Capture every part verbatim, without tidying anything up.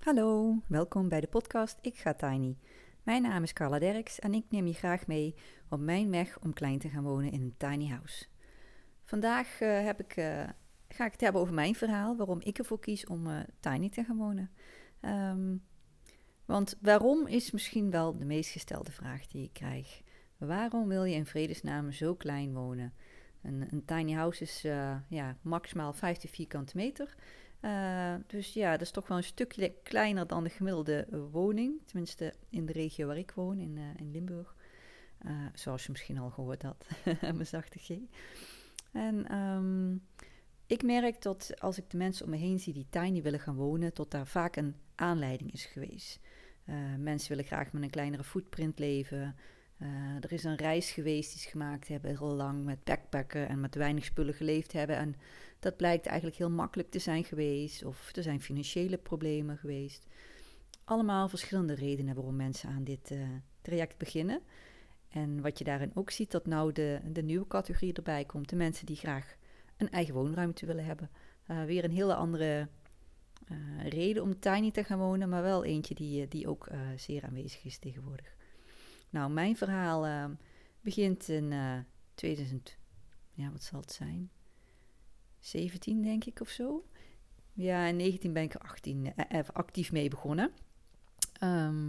Hallo, welkom bij de podcast Ik ga tiny. Mijn naam is Carla Derks en ik neem je graag mee op mijn weg om klein te gaan wonen in een tiny house. Vandaag uh, heb ik, uh, ga ik het hebben over mijn verhaal, waarom ik ervoor kies om uh, tiny te gaan wonen. Um, want waarom is misschien wel de meest gestelde vraag die ik krijg. Waarom wil je in vredesnaam zo klein wonen? Een, een tiny house is uh, ja, maximaal vijftig vierkante meter. Uh, dus ja, dat is toch wel een stukje kleiner dan de gemiddelde woning. Tenminste in de regio waar ik woon, in, uh, in Limburg. Uh, zoals je misschien al gehoord had, mijn zachte G. En um, ik merk dat als ik de mensen om me heen zie die tiny willen gaan wonen, tot daar vaak een aanleiding is geweest. Uh, mensen willen graag met een kleinere footprint leven. Uh, er is een reis geweest die ze gemaakt hebben, heel lang met backpacken en met weinig spullen geleefd hebben. En dat blijkt eigenlijk heel makkelijk te zijn geweest, of er zijn financiële problemen geweest. Allemaal verschillende redenen waarom mensen aan dit uh, traject beginnen. En wat je daarin ook ziet, dat nou de, de nieuwe categorie erbij komt. De mensen die graag een eigen woonruimte willen hebben. Uh, weer een hele andere uh, reden om tiny te gaan wonen, maar wel eentje die, die ook uh, zeer aanwezig is tegenwoordig. Nou, mijn verhaal uh, begint in uh, tweeduizend, ja, wat zal het zijn? zeventien denk ik of zo. Ja, in negentien ben ik er achttien, eh, actief mee begonnen. Um,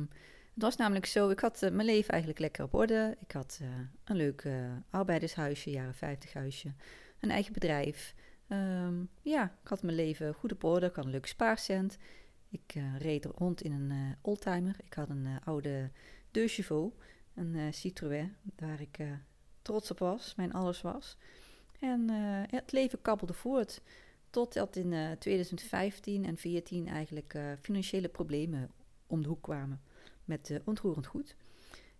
het was namelijk zo, ik had uh, mijn leven eigenlijk lekker op orde. Ik had uh, een leuk uh, arbeidershuisje, jaren vijftig huisje, een eigen bedrijf. Um, ja, ik had mijn leven goed op orde, ik had een leuk spaarcent. Ik uh, reed er rond in een uh, oldtimer. Ik had een uh, oude deux chevaux, een uh, Citroën, waar ik uh, trots op was, mijn alles was. En uh, het leven kabbelde voort, totdat in uh, tweeduizend vijftien en veertien eigenlijk uh, financiële problemen om de hoek kwamen met uh, ontroerend goed.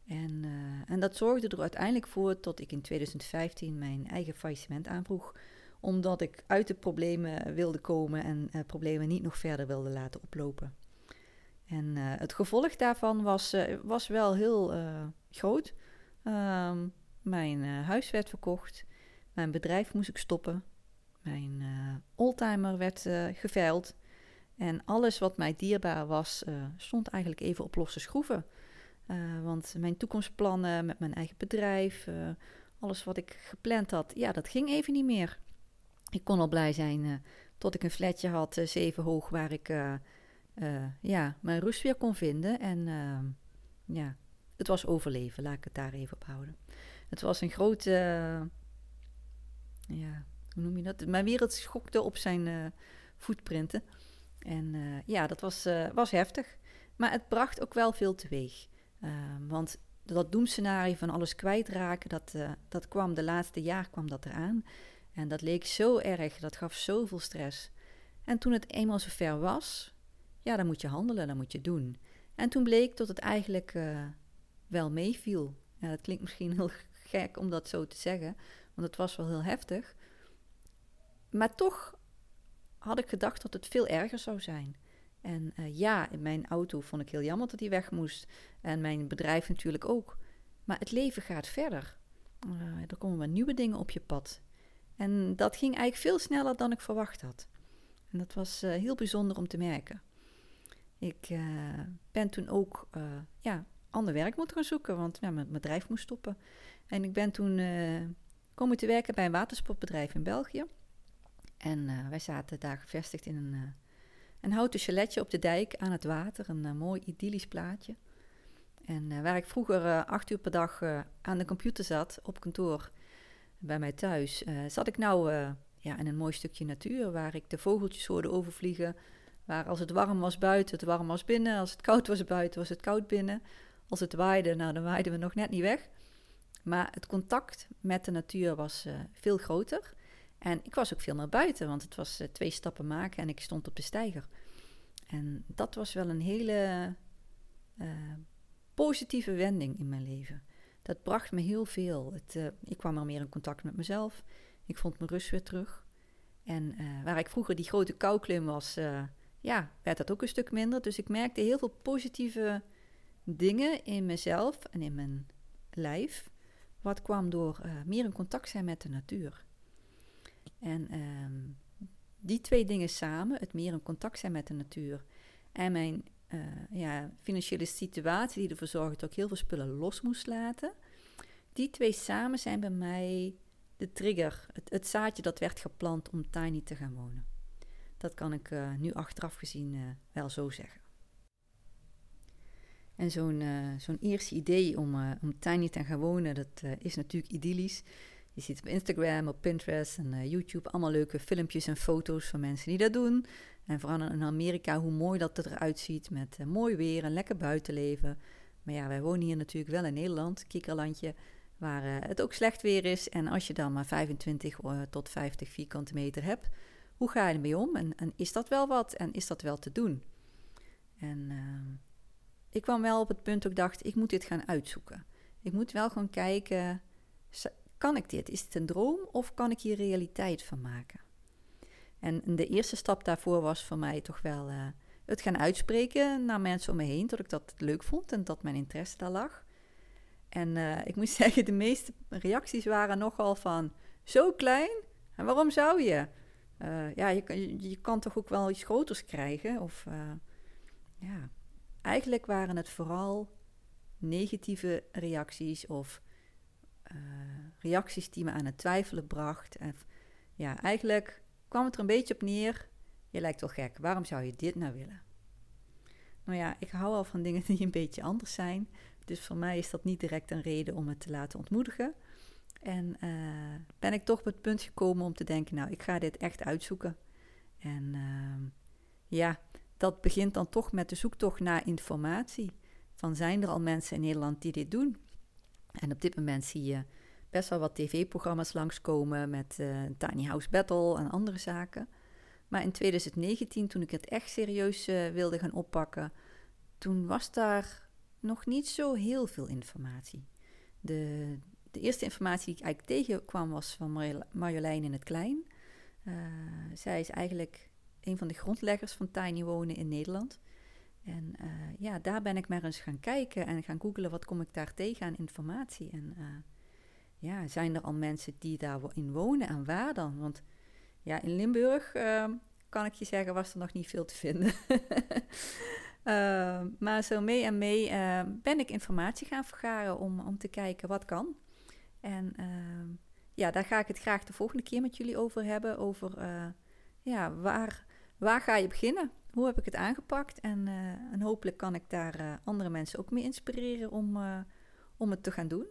En, uh, en dat zorgde er uiteindelijk voor dat ik in tweeduizend vijftien mijn eigen faillissement aanvroeg, omdat ik uit de problemen wilde komen en uh, problemen niet nog verder wilde laten oplopen. En uh, het gevolg daarvan was, uh, was wel heel uh, groot. Uh, mijn uh, huis werd verkocht. Mijn bedrijf moest ik stoppen. Mijn uh, oldtimer werd uh, geveild. En alles wat mij dierbaar was, uh, stond eigenlijk even op losse schroeven. Uh, want mijn toekomstplannen met mijn eigen bedrijf, uh, alles wat ik gepland had, ja, dat ging even niet meer. Ik kon al blij zijn uh, tot ik een flatje had, uh, zeven hoog, waar ik uh, uh, ja, mijn rust weer kon vinden. En uh, ja, het was overleven, laat ik het daar even op houden. Het was een grote... Uh, Ja, hoe noem je dat? Mijn wereld schokte op zijn uh, footprinten. En uh, ja, dat was, uh, was heftig. Maar het bracht ook wel veel teweeg. Uh, want dat doemscenario van alles kwijtraken, dat, uh, dat kwam de laatste jaar kwam dat eraan. En dat leek zo erg, dat gaf zoveel stress. En toen het eenmaal zover was, ja, dan moet je handelen, dan moet je doen. En toen bleek dat het eigenlijk uh, wel meeviel. Ja, dat klinkt misschien heel gek om dat zo te zeggen, want het was wel heel heftig. Maar toch had ik gedacht dat het veel erger zou zijn. En uh, ja, mijn auto vond ik heel jammer dat die weg moest. En mijn bedrijf natuurlijk ook. Maar het leven gaat verder. Uh, er komen weer nieuwe dingen op je pad. En dat ging eigenlijk veel sneller dan ik verwacht had. En dat was uh, heel bijzonder om te merken. Ik uh, ben toen ook... Uh, ja, ander werk moeten gaan zoeken, want ja, mijn bedrijf moest stoppen. En ik ben toen uh, komen te werken bij een watersportbedrijf in België. En uh, wij zaten daar gevestigd in een, uh, een houten chaletje op de dijk aan het water. Een uh, mooi idyllisch plaatje. En uh, waar ik vroeger uh, acht uur per dag uh, aan de computer zat, op kantoor, bij mij thuis, uh, zat ik nou uh, ja, in een mooi stukje natuur, waar ik de vogeltjes hoorde overvliegen. Waar als het warm was buiten, het warm was binnen. Als het koud was buiten, was het koud binnen. Als het waaide, nou dan waaiden we nog net niet weg. Maar het contact met de natuur was uh, veel groter. En ik was ook veel meer buiten, want het was uh, twee stappen maken en ik stond op de steiger. En dat was wel een hele uh, positieve wending in mijn leven. Dat bracht me heel veel. Het, uh, ik kwam al meer in contact met mezelf. Ik vond mijn rust weer terug. En uh, waar ik vroeger die grote kouklim was, uh, ja, werd dat ook een stuk minder. Dus ik merkte heel veel positieve dingen in mezelf en in mijn lijf, wat kwam door uh, meer in contact zijn met de natuur. En um, die twee dingen samen, het meer in contact zijn met de natuur En mijn uh, ja, financiële situatie die ervoor zorgde dat ik heel veel spullen los moest laten. Die twee samen zijn bij mij de trigger. Het, het zaadje dat werd geplant om tiny te gaan wonen. Dat kan ik uh, nu achteraf gezien uh, wel zo zeggen. En zo'n, uh, zo'n eerste idee om, uh, om tiny te gaan wonen, dat uh, is natuurlijk idyllisch. Je ziet op Instagram, op Pinterest en uh, YouTube allemaal leuke filmpjes en foto's van mensen die dat doen. En vooral in Amerika, hoe mooi dat het eruit ziet met uh, mooi weer en lekker buitenleven. Maar ja, wij wonen hier natuurlijk wel in Nederland, kikkerlandje, waar uh, het ook slecht weer is. En als je dan maar vijfentwintig uh, tot vijftig vierkante meter hebt, hoe ga je ermee om? En, en is dat wel wat? En is dat wel te doen? En uh, ik kwam wel op het punt dat ik dacht, ik moet dit gaan uitzoeken. Ik moet wel gewoon kijken, kan ik dit? Is dit een droom of kan ik hier realiteit van maken? En de eerste stap daarvoor was voor mij toch wel uh, het gaan uitspreken naar mensen om me heen, dat ik dat leuk vond en dat mijn interesse daar lag. En uh, ik moet zeggen, de meeste reacties waren nogal van, zo klein? En waarom zou je? Uh, ja, je, je, je kan toch ook wel iets groters krijgen? Of, uh, ja. Eigenlijk waren het vooral negatieve reacties of uh, reacties die me aan het twijfelen bracht. En ja, eigenlijk kwam het er een beetje op neer. Je lijkt wel gek, waarom zou je dit nou willen? Nou ja, ik hou al van dingen die een beetje anders zijn. Dus voor mij is dat niet direct een reden om het te laten ontmoedigen. En uh, ben ik toch op het punt gekomen om te denken, nou, ik ga dit echt uitzoeken. En uh, ja, dat begint dan toch met de zoektocht naar informatie. Van zijn er al mensen in Nederland die dit doen? En op dit moment zie je best wel wat tv-programma's langskomen met uh, Tiny House Battle en andere zaken. Maar in twintig negentien, toen ik het echt serieus uh, wilde gaan oppakken, toen was daar nog niet zo heel veel informatie. De, de eerste informatie die ik eigenlijk tegenkwam was van Marjolein in het Klein. Uh, zij is eigenlijk een van de grondleggers van tiny wonen in Nederland. En uh, ja, daar ben ik maar eens gaan kijken en gaan googlen, wat kom ik daar tegen aan informatie. En uh, ja, zijn er al mensen die daarin wonen en waar dan? Want ja, in Limburg, uh, kan ik je zeggen, was er nog niet veel te vinden. uh, maar zo mee en mee uh, ben ik informatie gaan vergaren om, om te kijken wat kan. En uh, ja, daar ga ik het graag de volgende keer met jullie over hebben, over... Uh, Ja, waar, waar ga je beginnen? Hoe heb ik het aangepakt? En, uh, en hopelijk kan ik daar uh, andere mensen ook mee inspireren om, uh, om het te gaan doen.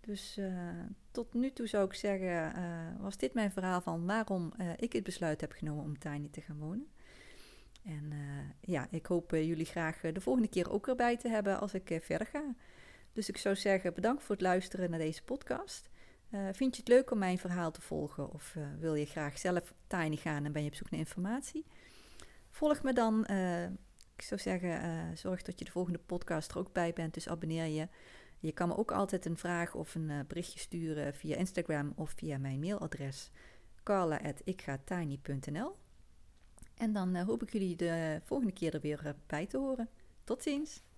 Dus uh, tot nu toe zou ik zeggen, uh, was dit mijn verhaal van waarom uh, ik het besluit heb genomen om tiny te gaan wonen. En uh, ja, ik hoop uh, jullie graag de volgende keer ook erbij te hebben als ik uh, verder ga. Dus ik zou zeggen, bedankt voor het luisteren naar deze podcast. Uh, vind je het leuk om mijn verhaal te volgen of uh, wil je graag zelf tiny gaan en ben je op zoek naar informatie? Volg me dan. Uh, ik zou zeggen, uh, zorg dat je de volgende podcast er ook bij bent, dus abonneer je. Je kan me ook altijd een vraag of een uh, berichtje sturen via Instagram of via mijn mailadres carla at ik ga tiny punt n l. En dan uh, hoop ik jullie de volgende keer er weer uh, bij te horen. Tot ziens!